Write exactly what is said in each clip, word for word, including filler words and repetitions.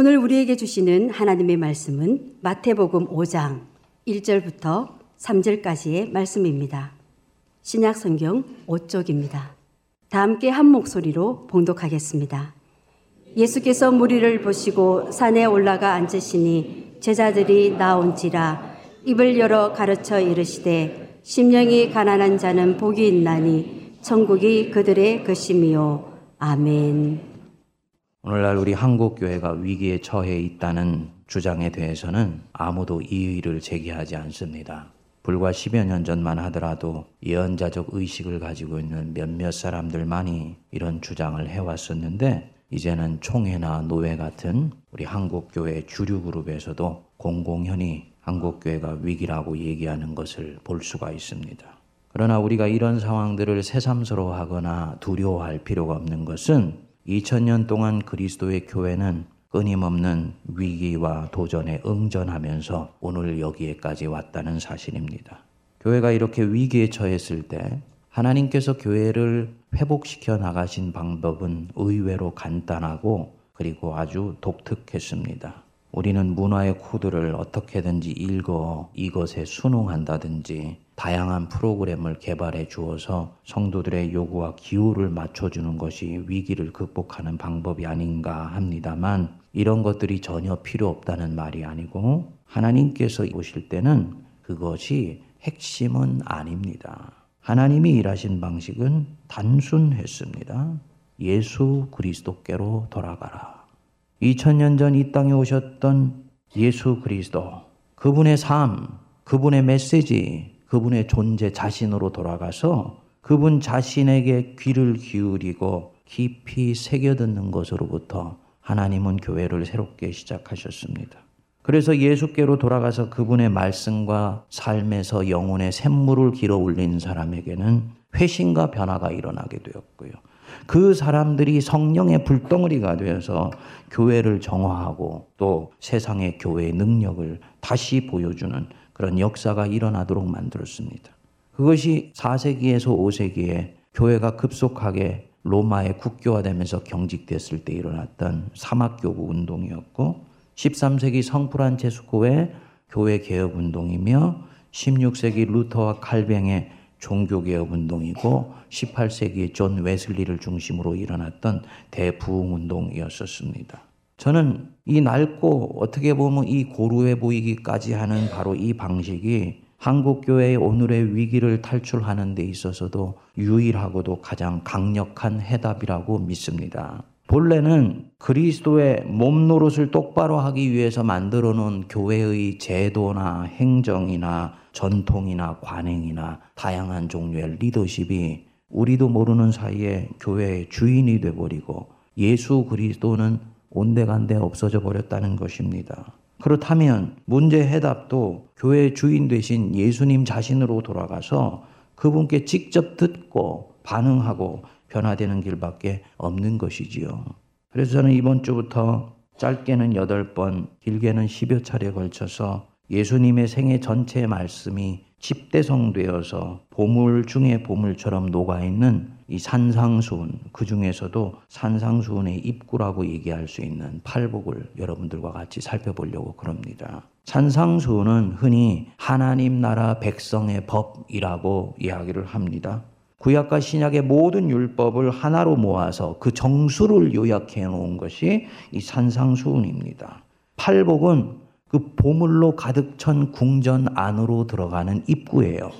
오늘 우리에게 주시는 하나님의 말씀은 마태복음 오 장 일 절부터 삼 절까지의 말씀입니다. 신약 성경 오 쪽입니다. 다 함께 한 목소리로 봉독하겠습니다. 예수께서 무리를 보시고 산에 올라가 앉으시니 제자들이 나온지라 입을 열어 가르쳐 이르시되 심령이 가난한 자는 복이 있나니 천국이 그들의 것임이요. 아멘. 오늘날 우리 한국교회가 위기에 처해 있다는 주장에 대해서는 아무도 이의를 제기하지 않습니다. 불과 십여 년 전만 하더라도 예언자적 의식을 가지고 있는 몇몇 사람들만이 이런 주장을 해왔었는데, 이제는 총회나 노회 같은 우리 한국교회 주류 그룹에서도 공공연히 한국교회가 위기라고 얘기하는 것을 볼 수가 있습니다. 그러나 우리가 이런 상황들을 새삼스러워하거나 두려워할 필요가 없는 것은 이천 년 동안 그리스도의 교회는 끊임없는 위기와 도전에 응전하면서 오늘 여기에까지 왔다는 사실입니다. 교회가 이렇게 위기에 처했을 때 하나님께서 교회를 회복시켜 나가신 방법은 의외로 간단하고 그리고 아주 독특했습니다. 우리는 문화의 코드를 어떻게든지 읽어 이것에 순응한다든지 다양한 프로그램을 개발해 주어서 성도들의 요구와 기호를 맞춰주는 것이 위기를 극복하는 방법이 아닌가 합니다만, 이런 것들이 전혀 필요 없다는 말이 아니고 하나님께서 오실 때는 그것이 핵심은 아닙니다. 하나님이 일하신 방식은 단순했습니다. 예수 그리스도께로 돌아가라. 이천 년 전 이 땅에 오셨던 예수 그리스도, 그분의 삶, 그분의 메시지, 그분의 존재 자신으로 돌아가서 그분 자신에게 귀를 기울이고 깊이 새겨듣는 것으로부터 하나님은 교회를 새롭게 시작하셨습니다. 그래서 예수께로 돌아가서 그분의 말씀과 삶에서 영혼의 샘물을 길어 올린 사람에게는 회심과 변화가 일어나게 되었고요. 그 사람들이 성령의 불덩어리가 되어서 교회를 정화하고 또 세상의 교회의 능력을 다시 보여주는 그런 역사가 일어나도록 만들었습니다. 그것이 사 세기에서 오 세기에 교회가 급속하게 로마의 국교화되면서 경직됐을 때 일어났던 사막교구 운동이었고, 십삼 세기 성프란체스코의 교회개혁운동이며 십육 세기 루터와 칼뱅의 종교개혁운동이고 십팔 세기 존 웨슬리를 중심으로 일어났던 대부흥운동이었습니다. 저는 이 낡고 어떻게 보면 이 고루해 보이기까지 하는 바로 이 방식이 한국교회의 오늘의 위기를 탈출하는 데 있어서도 유일하고도 가장 강력한 해답이라고 믿습니다. 본래는 그리스도의 몸노릇을 똑바로 하기 위해서 만들어 놓은 교회의 제도나 행정이나 전통이나 관행이나 다양한 종류의 리더십이 우리도 모르는 사이에 교회의 주인이 돼버리고 예수 그리스도는 온데간데 없어져 버렸다는 것입니다. 그렇다면 문제 해답도 교회의 주인 되신 예수님 자신으로 돌아가서 그분께 직접 듣고 반응하고 변화되는 길밖에 없는 것이지요. 그래서 저는 이번 주부터 짧게는 여덟 번, 길게는 십여 차례에 걸쳐서 예수님의 생애 전체의 말씀이 집대성되어서 보물 중에 보물처럼 녹아있는 이 산상수훈, 그 중에서도 산상수훈의 입구라고 얘기할 수 있는 팔복을 여러분들과 같이 살펴보려고 그럽니다. 산상수훈은 흔히 하나님 나라 백성의 법이라고 이야기를 합니다. 구약과 신약의 모든 율법을 하나로 모아서 그 정수를 요약해 놓은 것이 이 산상수훈입니다. 팔복은 그 보물로 가득 찬 궁전 안으로 들어가는 입구예요.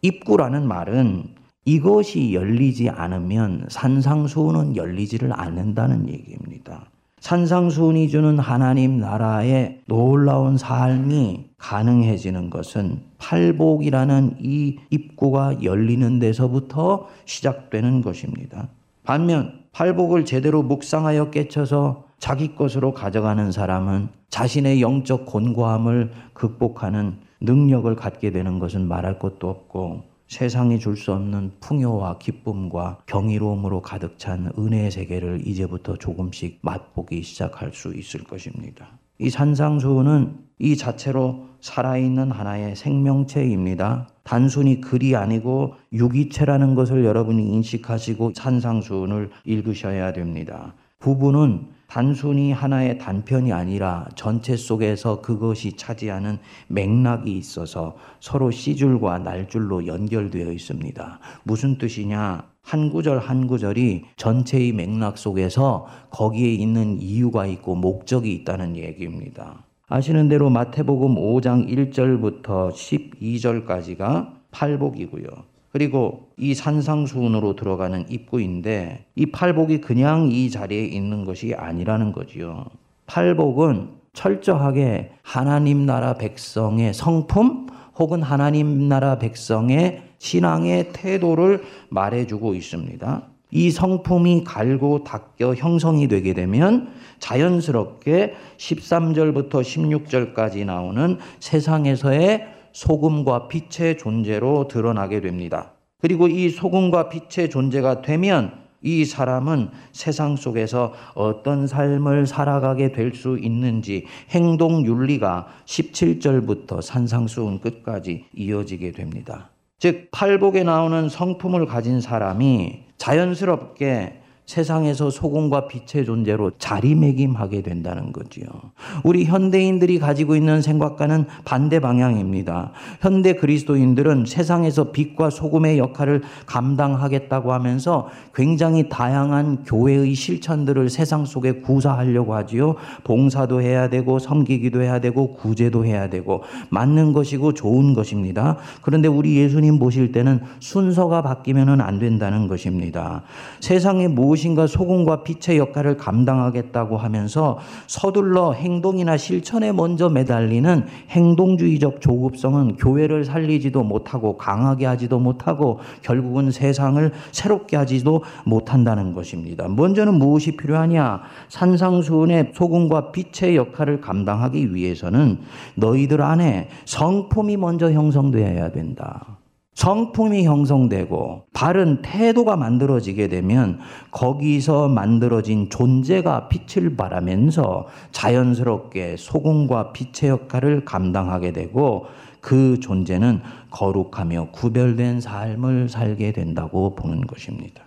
입구라는 말은 이것이 열리지 않으면 산상수훈은 열리지를 않는다는 얘기입니다. 산상수훈이 주는 하나님 나라의 놀라운 삶이 가능해지는 것은 팔복이라는 이 입구가 열리는 데서부터 시작되는 것입니다. 반면 팔복을 제대로 묵상하여 깨쳐서 자기 것으로 가져가는 사람은 자신의 영적 곤고함을 극복하는 능력을 갖게 되는 것은 말할 것도 없고, 세상이 줄 수 없는 풍요와 기쁨과 경이로움으로 가득 찬 은혜의 세계를 이제부터 조금씩 맛보기 시작할 수 있을 것입니다. 이 산상수훈은 이 자체로 살아있는 하나의 생명체입니다. 단순히 글이 아니고 유기체라는 것을 여러분이 인식하시고 산상수훈을 읽으셔야 됩니다. 부부는 단순히 하나의 단편이 아니라 전체 속에서 그것이 차지하는 맥락이 있어서 서로 씨줄과 날줄로 연결되어 있습니다. 무슨 뜻이냐? 한 구절 한 구절이 전체의 맥락 속에서 거기에 있는 이유가 있고 목적이 있다는 얘기입니다. 아시는 대로 마태복음 오 장 일 절부터 십이 절까지가 팔복이고요. 그리고 이 산상수훈으로 들어가는 입구인데 이 팔복이 그냥 이 자리에 있는 것이 아니라는 거지요. 팔복은 철저하게 하나님 나라 백성의 성품 혹은 하나님 나라 백성의 신앙의 태도를 말해주고 있습니다. 이 성품이 갈고 닦여 형성이 되게 되면 자연스럽게 십삼 절부터 십육 절까지 나오는 세상에서의 소금과 빛의 존재로 드러나게 됩니다. 그리고 이 소금과 빛의 존재가 되면 이 사람은 세상 속에서 어떤 삶을 살아가게 될 수 있는지 행동윤리가 십칠 절부터 산상수훈 끝까지 이어지게 됩니다. 즉 팔복에 나오는 성품을 가진 사람이 자연스럽게 세상에서 소금과 빛의 존재로 자리매김하게 된다는 거지요. 우리 현대인들이 가지고 있는 생각과는 반대 방향입니다. 현대 그리스도인들은 세상에서 빛과 소금의 역할을 감당하겠다고 하면서 굉장히 다양한 교회의 실천들을 세상 속에 구사하려고 하지요. 봉사도 해야 되고 섬기기도 해야 되고 구제도 해야 되고 맞는 것이고 좋은 것입니다. 그런데 우리 예수님 보실 때는 순서가 바뀌면 안 된다는 것입니다. 세상의 모든 무엇인가 소금과 빛의 역할을 감당하겠다고 하면서 서둘러 행동이나 실천에 먼저 매달리는 행동주의적 조급성은 교회를 살리지도 못하고 강하게 하지도 못하고 결국은 세상을 새롭게 하지도 못한다는 것입니다. 먼저는 무엇이 필요하냐? 산상수훈의 소금과 빛의 역할을 감당하기 위해서는 너희들 안에 성품이 먼저 형성되어야 된다. 성품이 형성되고 바른 태도가 만들어지게 되면 거기서 만들어진 존재가 빛을 발하면서 자연스럽게 소금과 빛의 역할을 감당하게 되고 그 존재는 거룩하며 구별된 삶을 살게 된다고 보는 것입니다.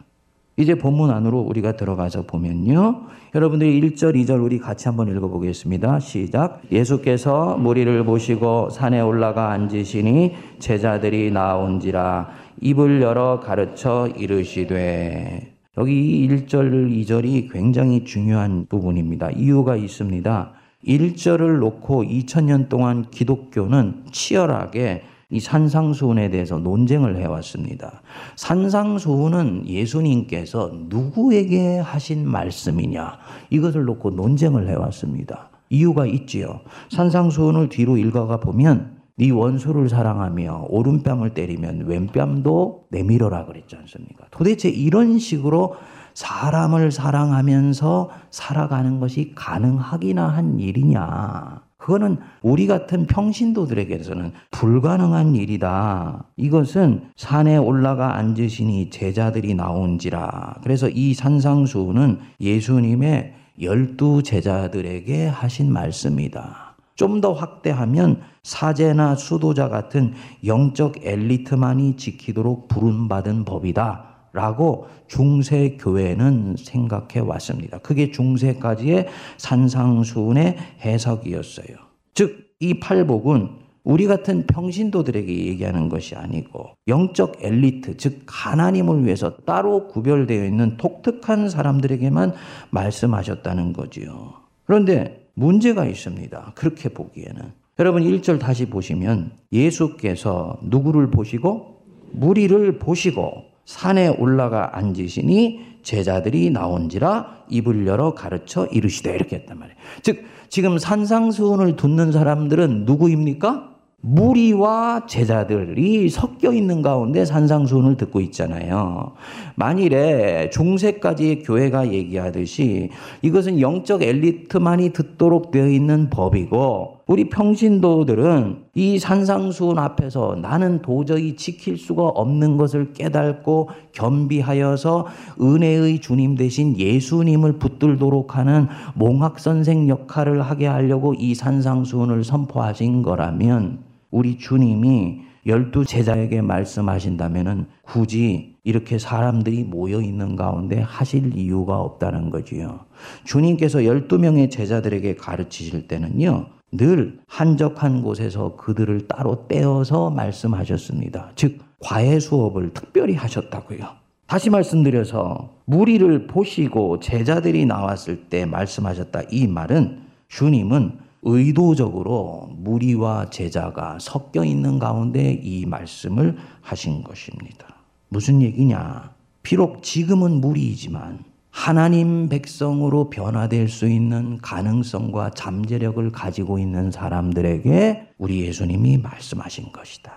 이제 본문 안으로 우리가 들어가서 보면요. 여러분들이 일 절, 이 절 우리 같이 한번 읽어보겠습니다. 시작. 예수께서 무리를 보시고 산에 올라가 앉으시니 제자들이 나온지라 입을 열어 가르쳐 이르시되. 여기 일 절, 이 절이 굉장히 중요한 부분입니다. 이유가 있습니다. 일 절을 놓고 이천 년 동안 기독교는 치열하게 이 산상수훈에 대해서 논쟁을 해왔습니다. 산상수훈은 예수님께서 누구에게 하신 말씀이냐 이것을 놓고 논쟁을 해왔습니다. 이유가 있지요. 산상수훈을 뒤로 읽어가 보면 네 원수를 사랑하며 오른뺨을 때리면 왼뺨도 내밀어라 그랬지 않습니까? 도대체 이런 식으로 사람을 사랑하면서 살아가는 것이 가능하기나 한 일이냐. 그거는 우리 같은 평신도들에게서는 불가능한 일이다. 이것은 산에 올라가 앉으시니 제자들이 나온지라. 그래서 이 산상수훈은 예수님의 열두 제자들에게 하신 말씀이다. 좀 더 확대하면 사제나 수도자 같은 영적 엘리트만이 지키도록 부름받은 법이다. 라고 중세 교회는 생각해 왔습니다. 그게 중세까지의 산상수훈의 해석이었어요. 즉 이 팔복은 우리 같은 평신도들에게 얘기하는 것이 아니고 영적 엘리트, 즉 하나님을 위해서 따로 구별되어 있는 독특한 사람들에게만 말씀하셨다는 거지요. 그런데 문제가 있습니다. 그렇게 보기에는. 여러분 일 절 다시 보시면 예수께서 누구를 보시고? 무리를 보시고 산에 올라가 앉으시니 제자들이 나온지라 입을 열어 가르쳐 이르시되 이렇게 했단 말이에요. 즉 지금 산상수훈을 듣는 사람들은 누구입니까? 무리와 제자들이 섞여 있는 가운데 산상수훈을 듣고 있잖아요. 만일에 중세까지의 교회가 얘기하듯이 이것은 영적 엘리트만이 듣도록 되어 있는 법이고 우리 평신도들은 이 산상수훈 앞에서 나는 도저히 지킬 수가 없는 것을 깨닫고 겸비하여서 은혜의 주님 대신 예수님을 붙들도록 하는 몽학선생 역할을 하게 하려고 이 산상수훈을 선포하신 거라면 우리 주님이 열두 제자에게 말씀하신다면 굳이 이렇게 사람들이 모여있는 가운데 하실 이유가 없다는 거지요. 주님께서 열두 명의 제자들에게 가르치실 때는요, 늘 한적한 곳에서 그들을 따로 떼어서 말씀하셨습니다. 즉, 과외 수업을 특별히 하셨다고요. 다시 말씀드려서 무리를 보시고 제자들이 나왔을 때 말씀하셨다. 이 말은 주님은 의도적으로 무리와 제자가 섞여 있는 가운데 이 말씀을 하신 것입니다. 무슨 얘기냐? 비록 지금은 무리이지만 하나님 백성으로 변화될 수 있는 가능성과 잠재력을 가지고 있는 사람들에게 우리 예수님이 말씀하신 것이다.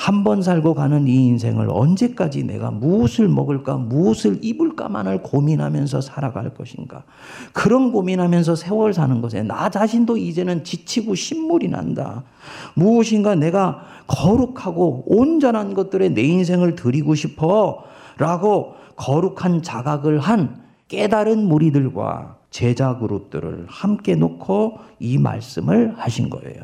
한 번 살고 가는 이 인생을 언제까지 내가 무엇을 먹을까, 무엇을 입을까만을 고민하면서 살아갈 것인가. 그런 고민하면서 세월 사는 것에 나 자신도 이제는 지치고 신물이 난다. 무엇인가 내가 거룩하고 온전한 것들에 내 인생을 드리고 싶어 라고 거룩한 자각을 한 깨달은 무리들과 제자 그룹들을 함께 놓고 이 말씀을 하신 거예요.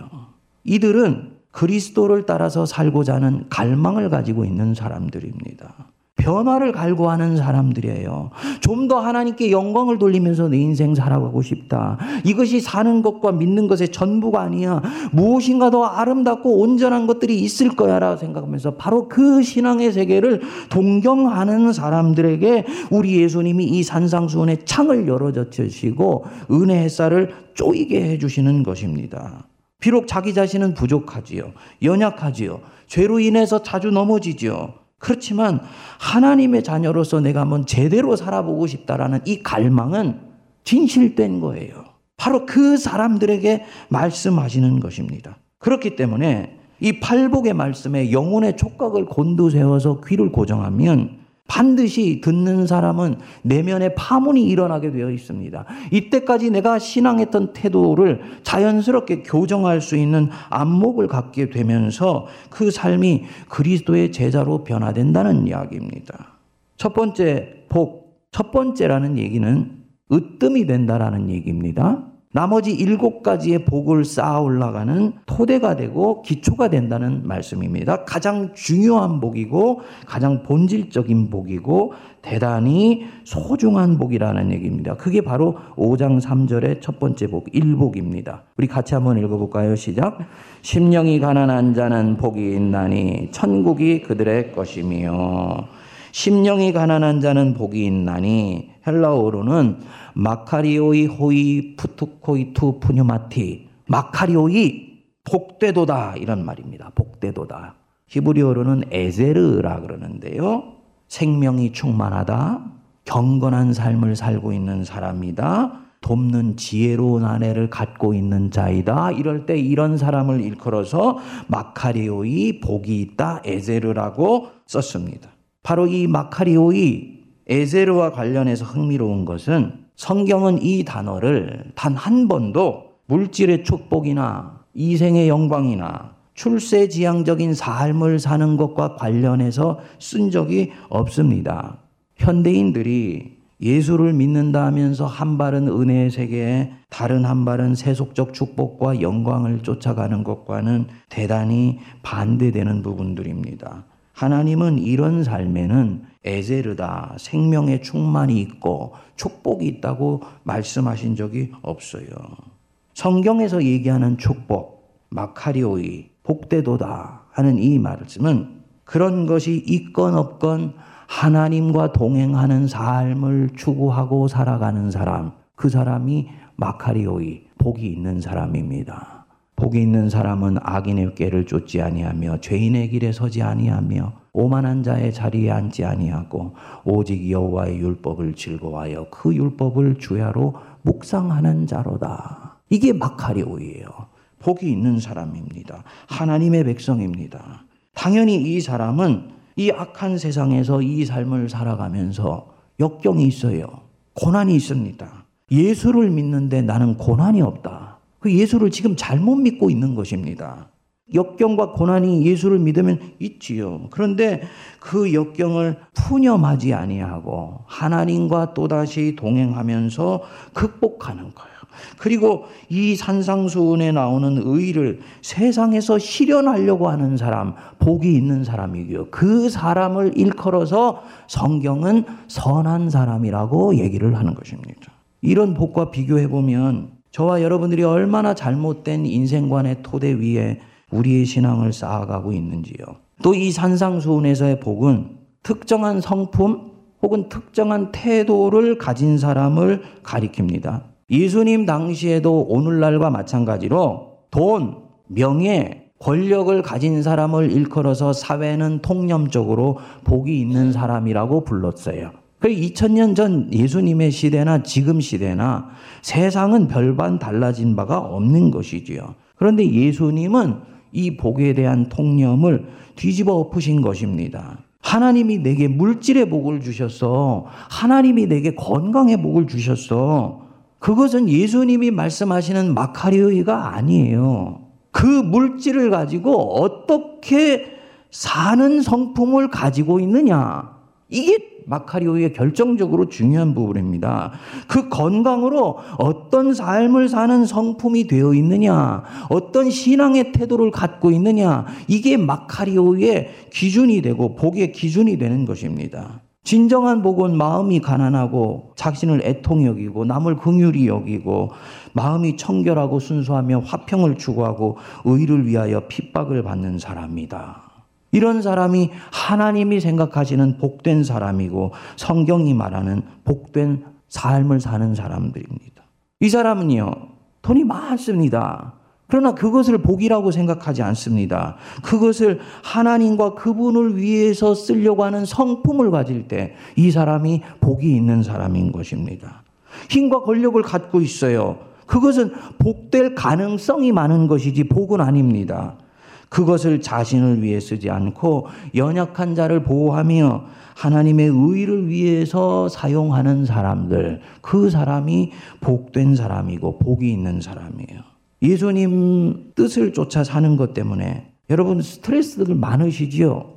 이들은 그리스도를 따라서 살고자 하는 갈망을 가지고 있는 사람들입니다. 변화를 갈구하는 사람들이에요. 좀 더 하나님께 영광을 돌리면서 내 인생 살아가고 싶다. 이것이 사는 것과 믿는 것의 전부가 아니야. 무엇인가 더 아름답고 온전한 것들이 있을 거야라고 생각하면서 바로 그 신앙의 세계를 동경하는 사람들에게 우리 예수님이 이 산상수훈의 창을 열어젖히시고 은혜 햇살을 쪼이게 해주시는 것입니다. 비록 자기 자신은 부족하지요. 연약하지요. 죄로 인해서 자주 넘어지지요. 그렇지만 하나님의 자녀로서 내가 한번 제대로 살아보고 싶다라는 이 갈망은 진실된 거예요. 바로 그 사람들에게 말씀하시는 것입니다. 그렇기 때문에 이 팔복의 말씀에 영혼의 촉각을 곤두세워서 귀를 고정하면 반드시 듣는 사람은 내면에 파문이 일어나게 되어 있습니다. 이때까지 내가 신앙했던 태도를 자연스럽게 교정할 수 있는 안목을 갖게 되면서 그 삶이 그리스도의 제자로 변화된다는 이야기입니다. 첫 번째 복, 첫 번째라는 얘기는 으뜸이 된다라는 얘기입니다. 나머지 일곱 가지의 복을 쌓아 올라가는 토대가 되고 기초가 된다는 말씀입니다. 가장 중요한 복이고 가장 본질적인 복이고 대단히 소중한 복이라는 얘기입니다. 그게 바로 오 장 삼 절의 첫 번째 복, 일복입니다. 우리 같이 한번 읽어볼까요? 시작! 심령이 가난한 자는 복이 있나니 천국이 그들의 것이며 심령이 가난한 자는 복이 있나니 헬라어로는 마카리오이 호이 푸투코이투 푸뉴마티 마카리오이 복되도다 이런 말입니다. 복되도다. 히브리어로는 에제르라 그러는데요. 생명이 충만하다. 경건한 삶을 살고 있는 사람이다. 돕는 지혜로운 아내를 갖고 있는 자이다. 이럴 때 이런 사람을 일컬어서 마카리오이 복이 있다 에제르라고 썼습니다. 바로 이 마카리오이 에제르와 관련해서 흥미로운 것은 성경은 이 단어를 단 한 번도 물질의 축복이나 이생의 영광이나 출세지향적인 삶을 사는 것과 관련해서 쓴 적이 없습니다. 현대인들이 예수를 믿는다 하면서 한 발은 은혜의 세계에 다른 한 발은 세속적 축복과 영광을 쫓아가는 것과는 대단히 반대되는 부분들입니다. 하나님은 이런 삶에는 에제르다, 생명의 충만이 있고 축복이 있다고 말씀하신 적이 없어요. 성경에서 얘기하는 축복, 마카리오이, 복되도다 하는 이 말씀은 그런 것이 있건 없건 하나님과 동행하는 삶을 추구하고 살아가는 사람, 그 사람이 마카리오이, 복이 있는 사람입니다. 복이 있는 사람은 악인의 꾀를 쫓지 아니하며 죄인의 길에 서지 아니하며 오만한 자의 자리에 앉지 아니하고 오직 여호와의 율법을 즐거워하여 그 율법을 주야로 묵상하는 자로다. 이게 마카리오예요. 복이 있는 사람입니다. 하나님의 백성입니다. 당연히 이 사람은 이 악한 세상에서 이 삶을 살아가면서 역경이 있어요. 고난이 있습니다. 예수를 믿는데 나는 고난이 없다. 그 예수를 지금 잘못 믿고 있는 것입니다. 역경과 고난이 예수를 믿으면 있지요. 그런데 그 역경을 푸념하지 아니하고 하나님과 또다시 동행하면서 극복하는 거예요. 그리고 이 산상수훈에 나오는 의의를 세상에서 실현하려고 하는 사람, 복이 있는 사람이고요. 그 사람을 일컬어서 성경은 선한 사람이라고 얘기를 하는 것입니다. 이런 복과 비교해보면 저와 여러분들이 얼마나 잘못된 인생관의 토대 위에 우리의 신앙을 쌓아가고 있는지요. 또 이 산상수훈에서의 복은 특정한 성품 혹은 특정한 태도를 가진 사람을 가리킵니다. 예수님 당시에도 오늘날과 마찬가지로 돈, 명예, 권력을 가진 사람을 일컬어서 사회는 통념적으로 복이 있는 사람이라고 불렀어요. 이천 년 전 예수님의 시대나 지금 시대나 세상은 별반 달라진 바가 없는 것이지요. 그런데 예수님은 이 복에 대한 통념을 뒤집어 엎으신 것입니다. 하나님이 내게 물질의 복을 주셨어. 하나님이 내게 건강의 복을 주셨어. 그것은 예수님이 말씀하시는 마카리오이가 아니에요. 그 물질을 가지고 어떻게 사는 성품을 가지고 있느냐. 이게 마카리오의 결정적으로 중요한 부분입니다. 그 건강으로 어떤 삶을 사는 성품이 되어 있느냐, 어떤 신앙의 태도를 갖고 있느냐, 이게 마카리오의 기준이 되고 복의 기준이 되는 것입니다. 진정한 복은 마음이 가난하고 자신을 애통히 여기고 남을 긍휼히 여기고 마음이 청결하고 순수하며 화평을 추구하고 의를 위하여 핍박을 받는 사람이다. 이런 사람이 하나님이 생각하시는 복된 사람이고 성경이 말하는 복된 삶을 사는 사람들입니다. 이 사람은요, 돈이 많습니다. 그러나 그것을 복이라고 생각하지 않습니다. 그것을 하나님과 그분을 위해서 쓰려고 하는 성품을 가질 때 이 사람이 복이 있는 사람인 것입니다. 힘과 권력을 갖고 있어요. 그것은 복될 가능성이 많은 것이지 복은 아닙니다. 그것을 자신을 위해 쓰지 않고 연약한 자를 보호하며 하나님의 의의를 위해서 사용하는 사람들, 그 사람이 복된 사람이고 복이 있는 사람이에요. 예수님 뜻을 쫓아 사는 것 때문에 여러분 스트레스들 많으시지요?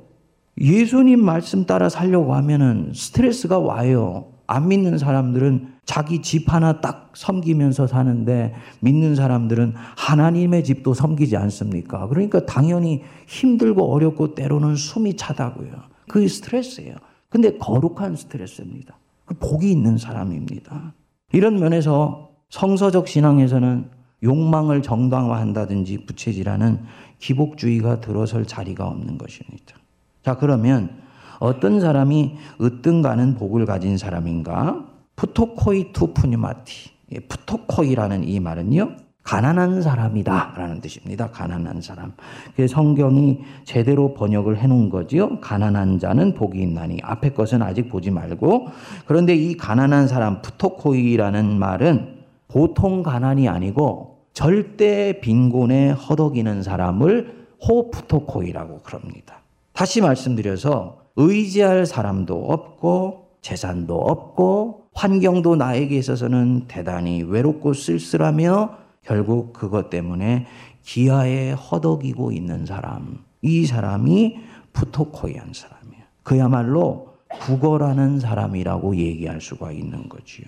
예수님 말씀 따라 살려고 하면은 스트레스가 와요. 안 믿는 사람들은 자기 집 하나 딱 섬기면서 사는데 믿는 사람들은 하나님의 집도 섬기지 않습니까? 그러니까 당연히 힘들고 어렵고 때로는 숨이 차다고요. 그게 스트레스예요. 근데 거룩한 스트레스입니다. 복이 있는 사람입니다. 이런 면에서 성서적 신앙에서는 욕망을 정당화한다든지 부채질하는 기복주의가 들어설 자리가 없는 것입니다. 자, 그러면 어떤 사람이 으뜸가는 복을 가진 사람인가? 푸토코이 투 푸뉴마티. 푸토코이라는 이 말은요, 가난한 사람이다 라는 뜻입니다. 가난한 사람. 그래서 성경이 제대로 번역을 해놓은 거지요. 가난한 자는 복이 있나니. 앞에 것은 아직 보지 말고. 그런데 이 가난한 사람, 푸토코이라는 말은 보통 가난이 아니고 절대 빈곤에 허덕이는 사람을 호푸토코이라고 그럽니다. 다시 말씀드려서 의지할 사람도 없고 재산도 없고 환경도 나에게 있어서는 대단히 외롭고 쓸쓸하며 결국 그것 때문에 기아에 허덕이고 있는 사람. 이 사람이 푸토코이한 사람이에요. 그야말로 구걸하는 사람이라고 얘기할 수가 있는 거지요.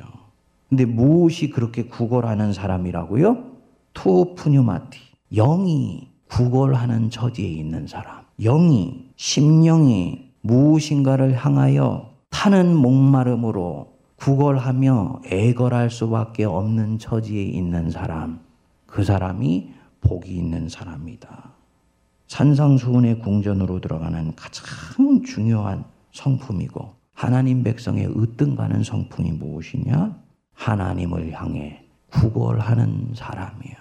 근데 무엇이 그렇게 구걸하는 사람이라고요? 투 푸뉴마티. 영이 구걸하는 처지에 있는 사람. 영이, 심령이 무엇인가를 향하여 타는 목마름으로 구걸하며 애걸할 수밖에 없는 처지에 있는 사람, 그 사람이 복이 있는 사람이다. 산상수훈의 궁전으로 들어가는 가장 중요한 성품이고 하나님 백성의 으뜸가는 성품이 무엇이냐? 하나님을 향해 구걸하는 사람이에요.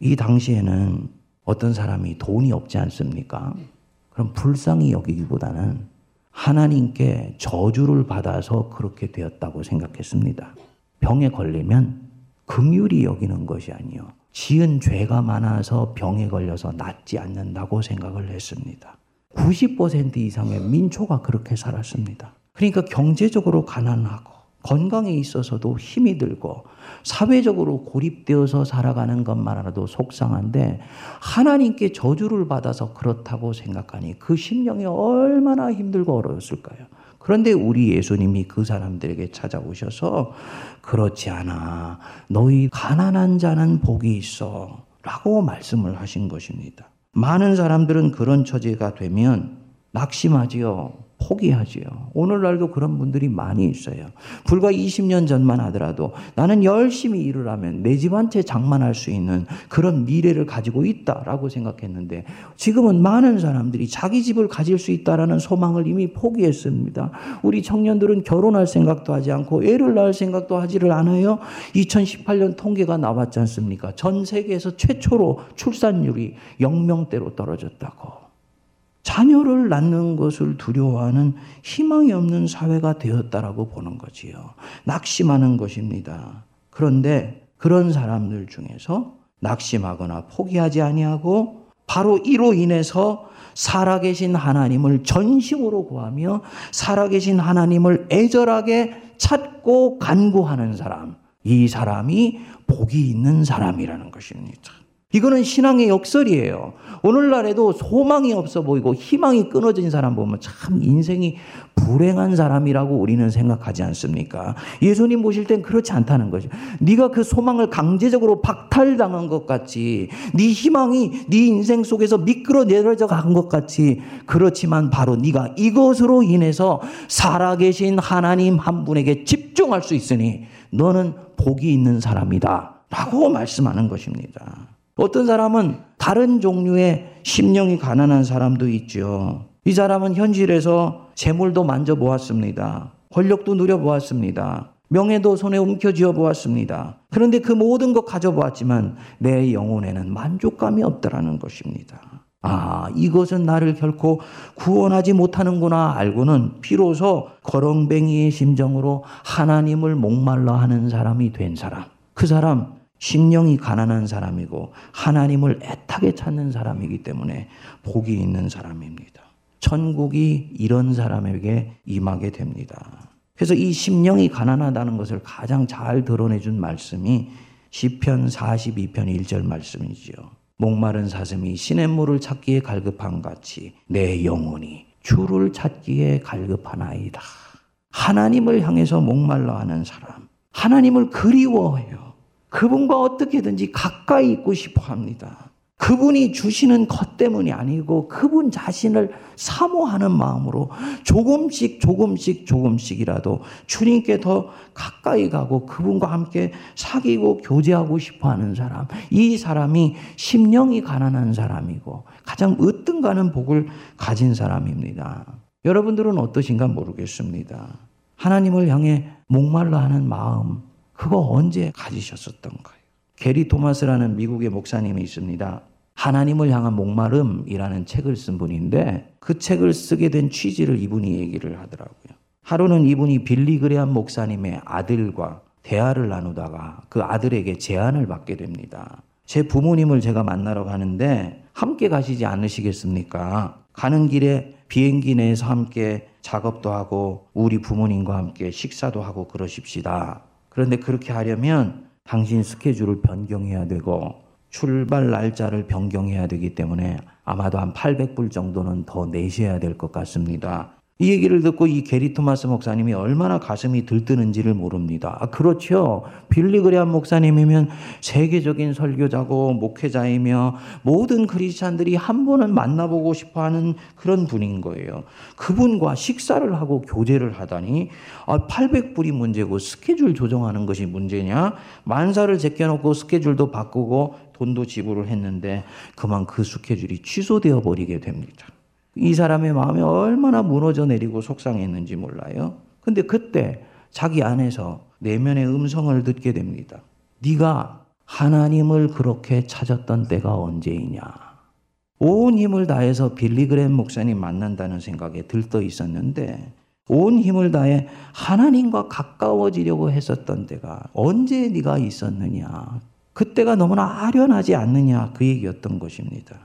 이 당시에는 어떤 사람이 돈이 없지 않습니까? 그럼 불쌍히 여기기보다는 하나님께 저주를 받아서 그렇게 되었다고 생각했습니다. 병에 걸리면 긍휼히 여기는 것이 아니요, 지은 죄가 많아서 병에 걸려서 낫지 않는다고 생각을 했습니다. 구십 퍼센트 이상의 민초가 그렇게 살았습니다. 그러니까 경제적으로 가난하고 건강에 있어서도 힘이 들고 사회적으로 고립되어서 살아가는 것만으로도 속상한데 하나님께 저주를 받아서 그렇다고 생각하니 그 심령이 얼마나 힘들고 어려웠을까요? 그런데 우리 예수님이 그 사람들에게 찾아오셔서 그렇지 않아, 너희 가난한 자는 복이 있어 라고 말씀을 하신 것입니다. 많은 사람들은 그런 처지가 되면 낙심하지요. 포기하지요. 오늘날도 그런 분들이 많이 있어요. 불과 이십 년 전만 하더라도 나는 열심히 일을 하면 내 집 한 채 장만할 수 있는 그런 미래를 가지고 있다라고 생각했는데 지금은 많은 사람들이 자기 집을 가질 수 있다라는 소망을 이미 포기했습니다. 우리 청년들은 결혼할 생각도 하지 않고 애를 낳을 생각도 하지를 않아요. 이천십팔 년 통계가 나왔지 않습니까? 전 세계에서 최초로 출산율이 영 명대로 떨어졌다고. 자녀를 낳는 것을 두려워하는 희망이 없는 사회가 되었다라고 보는 거지요. 낙심하는 것입니다. 그런데 그런 사람들 중에서 낙심하거나 포기하지 아니하고 바로 이로 인해서 살아계신 하나님을 전심으로 구하며 살아계신 하나님을 애절하게 찾고 간구하는 사람, 이 사람이 복이 있는 사람이라는 것입니다. 이거는 신앙의 역설이에요. 오늘날에도 소망이 없어 보이고 희망이 끊어진 사람 보면 참 인생이 불행한 사람이라고 우리는 생각하지 않습니까? 예수님 보실 땐 그렇지 않다는 거죠. 네가 그 소망을 강제적으로 박탈당한 것 같이, 네 희망이 네 인생 속에서 미끄러 내려져 간 것 같이, 그렇지만 바로 네가 이것으로 인해서 살아계신 하나님 한 분에게 집중할 수 있으니 너는 복이 있는 사람이다 라고 말씀하는 것입니다. 어떤 사람은 다른 종류의 심령이 가난한 사람도 있죠. 이 사람은 현실에서 재물도 만져보았습니다. 권력도 누려보았습니다. 명예도 손에 움켜쥐어 보았습니다. 그런데 그 모든 것 가져보았지만 내 영혼에는 만족감이 없다라는 것입니다. 아, 이것은 나를 결코 구원하지 못하는구나 알고는 비로소 거렁뱅이의 심정으로 하나님을 목말라 하는 사람이 된 사람. 그 사람 심령이 가난한 사람이고 하나님을 애타게 찾는 사람이기 때문에 복이 있는 사람입니다. 천국이 이런 사람에게 임하게 됩니다. 그래서 이 심령이 가난하다는 것을 가장 잘 드러내준 말씀이 시편 사십이 편 일 절 말씀이지요. 목마른 사슴이 시냇물을 찾기에 갈급한 같이 내 영혼이 주를 찾기에 갈급하나이다. 하나님을 향해서 목말라 하는 사람, 하나님을 그리워해요. 그분과 어떻게든지 가까이 있고 싶어 합니다. 그분이 주시는 것 때문이 아니고 그분 자신을 사모하는 마음으로 조금씩 조금씩 조금씩이라도 주님께 더 가까이 가고 그분과 함께 사귀고 교제하고 싶어 하는 사람. 이 사람이 심령이 가난한 사람이고 가장 으뜸가는 복을 가진 사람입니다. 여러분들은 어떠신가 모르겠습니다. 하나님을 향해 목말라 하는 마음, 그거 언제 가지셨었던가요? 게리 토마스라는 미국의 목사님이 있습니다. 하나님을 향한 목마름이라는 책을 쓴 분인데 그 책을 쓰게 된 취지를 이분이 얘기를 하더라고요. 하루는 이분이 빌리 그레한 목사님의 아들과 대화를 나누다가 그 아들에게 제안을 받게 됩니다. 제 부모님을 제가 만나러 가는데 함께 가시지 않으시겠습니까? 가는 길에 비행기 내에서 함께 작업도 하고 우리 부모님과 함께 식사도 하고 그러십시다. 그런데 그렇게 하려면 당신 스케줄을 변경해야 되고 출발 날짜를 변경해야 되기 때문에 아마도 한 팔백 불 정도는 더 내셔야 될 것 같습니다. 이 얘기를 듣고 이 게리 토마스 목사님이 얼마나 가슴이 들뜨는지를 모릅니다. 아, 그렇죠. 빌리 그레한 목사님이면 세계적인 설교자고 목회자이며 모든 크리스찬들이 한 번은 만나보고 싶어하는 그런 분인 거예요. 그분과 식사를 하고 교제를 하다니, 아, 팔백 불이 문제고 스케줄 조정하는 것이 문제냐? 만사를 제껴놓고 스케줄도 바꾸고 돈도 지불을 했는데 그만 그 스케줄이 취소되어 버리게 됩니다. 이 사람의 마음이 얼마나 무너져 내리고 속상했는지 몰라요. 근데 그때 자기 안에서 내면의 음성을 듣게 됩니다. 네가 하나님을 그렇게 찾았던 때가 언제이냐. 온 힘을 다해서 빌리 그레한 목사님 만난다는 생각에 들떠 있었는데 온 힘을 다해 하나님과 가까워지려고 했었던 때가 언제 네가 있었느냐. 그때가 너무나 아련하지 않느냐, 그 얘기였던 것입니다.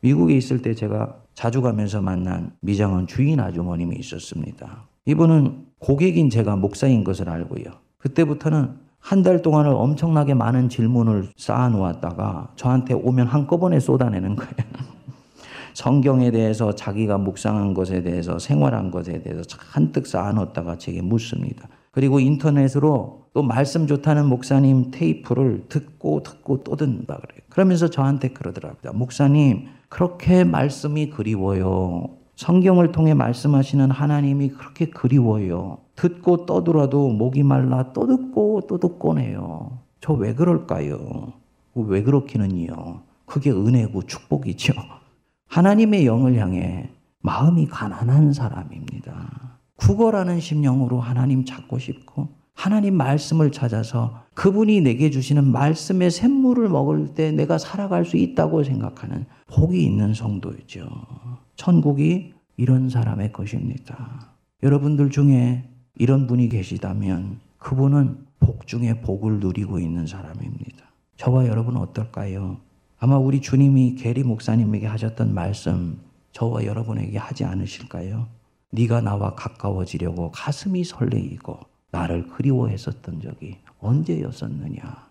미국에 있을 때 제가 자주 가면서 만난 미장원 주인 아주머님이 있었습니다. 이분은 고객인 제가 목사인 것을 알고요. 그때부터는 한 달 동안을 엄청나게 많은 질문을 쌓아놓았다가 저한테 오면 한꺼번에 쏟아내는 거예요. 성경에 대해서 자기가 묵상한 것에 대해서 생활한 것에 대해서 한뜩 쌓아놓다가 제게 묻습니다. 그리고 인터넷으로 또 말씀 좋다는 목사님 테이프를 듣고 듣고 또 듣는다 그래요. 그러면서 저한테 그러더랍니다. 목사님, 그렇게 말씀이 그리워요. 성경을 통해 말씀하시는 하나님이 그렇게 그리워요. 듣고 떠들어도 목이 말라 또 듣고 또 듣고네요. 저 왜 그럴까요? 왜 그렇기는요? 그게 은혜고 축복이죠. 하나님의 영을 향해 마음이 가난한 사람입니다. 구걸하는 심령으로 하나님 찾고 싶고 하나님 말씀을 찾아서 그분이 내게 주시는 말씀의 샘물을 먹을 때 내가 살아갈 수 있다고 생각하는 복이 있는 성도이죠. 천국이 이런 사람의 것입니다. 여러분들 중에 이런 분이 계시다면 그분은 복 중에 복을 누리고 있는 사람입니다. 저와 여러분은 어떨까요? 아마 우리 주님이 게리 목사님에게 하셨던 말씀 저와 여러분에게 하지 않으실까요? 네가 나와 가까워지려고 가슴이 설레이고 나를 그리워했었던 적이 언제였었느냐.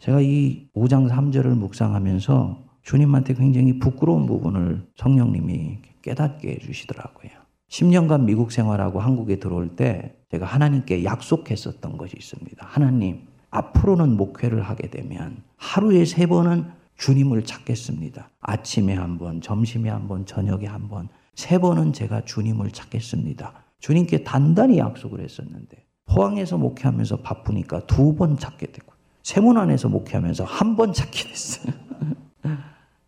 제가 이 오 장 삼 절을 묵상하면서 주님한테 굉장히 부끄러운 부분을 성령님이 깨닫게 해주시더라고요. 십 년간 미국 생활하고 한국에 들어올 때 제가 하나님께 약속했었던 것이 있습니다. 하나님, 앞으로는 목회를 하게 되면 하루에 세 번은 주님을 찾겠습니다. 아침에 한 번, 점심에 한 번, 저녁에 한 번, 세 번은 제가 주님을 찾겠습니다. 주님께 단단히 약속을 했었는데 포항에서 목회하면서 바쁘니까 두 번 찾게 되고 세문안에서 목회하면서 한 번 찾게 됐어요.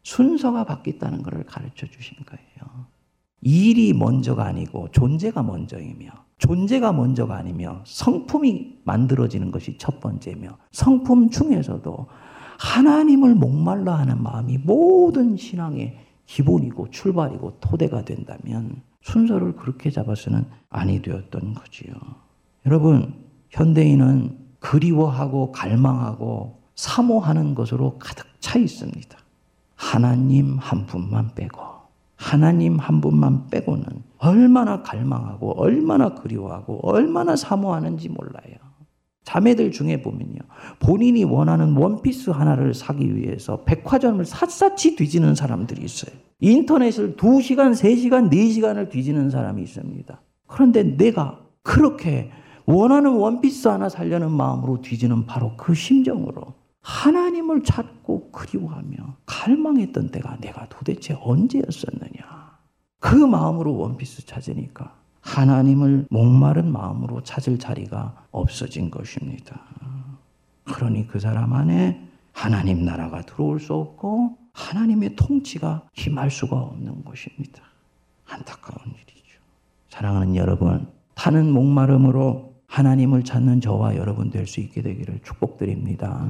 순서가 바뀌었다는 것을 가르쳐 주신 거예요. 일이 먼저가 아니고 존재가 먼저이며 존재가 먼저가 아니며 성품이 만들어지는 것이 첫 번째며 성품 중에서도 하나님을 목말라 하는 마음이 모든 신앙의 기본이고 출발이고 토대가 된다면 순서를 그렇게 잡아서는 아니 되었던 거지요. 여러분, 현대인은 그리워하고 갈망하고 사모하는 것으로 가득 차 있습니다. 하나님 한 분만 빼고 하나님 한 분만 빼고는 얼마나 갈망하고 얼마나 그리워하고 얼마나 사모하는지 몰라요. 자매들 중에 보면요. 본인이 원하는 원피스 하나를 사기 위해서 백화점을 샅샅이 뒤지는 사람들이 있어요. 인터넷을 두 시간, 세 시간, 네 시간을 뒤지는 사람이 있습니다. 그런데 내가 그렇게 원하는 원피스 하나 살려는 마음으로 뒤지는 바로 그 심정으로 하나님을 찾고 그리워하며 갈망했던 때가 내가 도대체 언제였었느냐. 그 마음으로 원피스 찾으니까 하나님을 목마른 마음으로 찾을 자리가 없어진 것입니다. 그러니 그 사람 안에 하나님 나라가 들어올 수 없고 하나님의 통치가 임할 수가 없는 것입니다. 안타까운 일이죠. 사랑하는 여러분, 타는 목마름으로 하나님을 찾는 저와 여러분 될 수 있게 되기를 축복드립니다.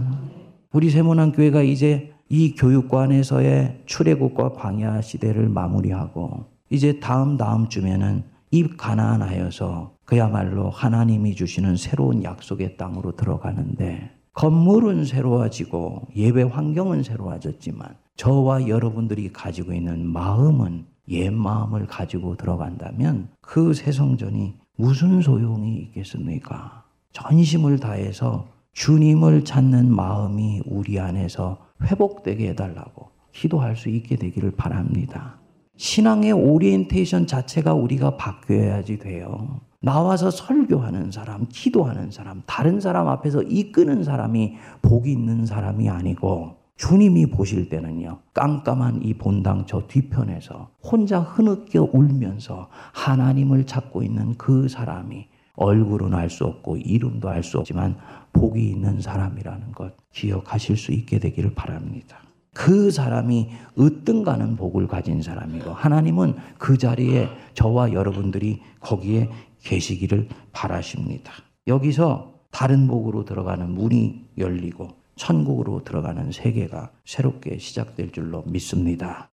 우리 세모난 교회가 이제 이 교육관에서의 출애굽과 광야 시대를 마무리하고 이제 다음 다음 주면은 입 가나안하여서 그야말로 하나님이 주시는 새로운 약속의 땅으로 들어가는데 건물은 새로워지고 예배 환경은 새로워졌지만 저와 여러분들이 가지고 있는 마음은 옛 마음을 가지고 들어간다면 그 새 성전이 무슨 소용이 있겠습니까? 전심을 다해서 주님을 찾는 마음이 우리 안에서 회복되게 해달라고 기도할 수 있게 되기를 바랍니다. 신앙의 오리엔테이션 자체가 우리가 바뀌어야지 돼요. 나와서 설교하는 사람, 기도하는 사람, 다른 사람 앞에서 이끄는 사람이 복이 있는 사람이 아니고 주님이 보실 때는요. 깜깜한 이 본당 저 뒤편에서 혼자 흐느껴 울면서 하나님을 찾고 있는 그 사람이 얼굴은 알 수 없고 이름도 알 수 없지만 복이 있는 사람이라는 것 기억하실 수 있게 되기를 바랍니다. 그 사람이 으뜸가는 복을 가진 사람이고 하나님은 그 자리에 저와 여러분들이 거기에 계시기를 바라십니다. 여기서 다른 복으로 들어가는 문이 열리고 천국으로 들어가는 세계가 새롭게 시작될 줄로 믿습니다.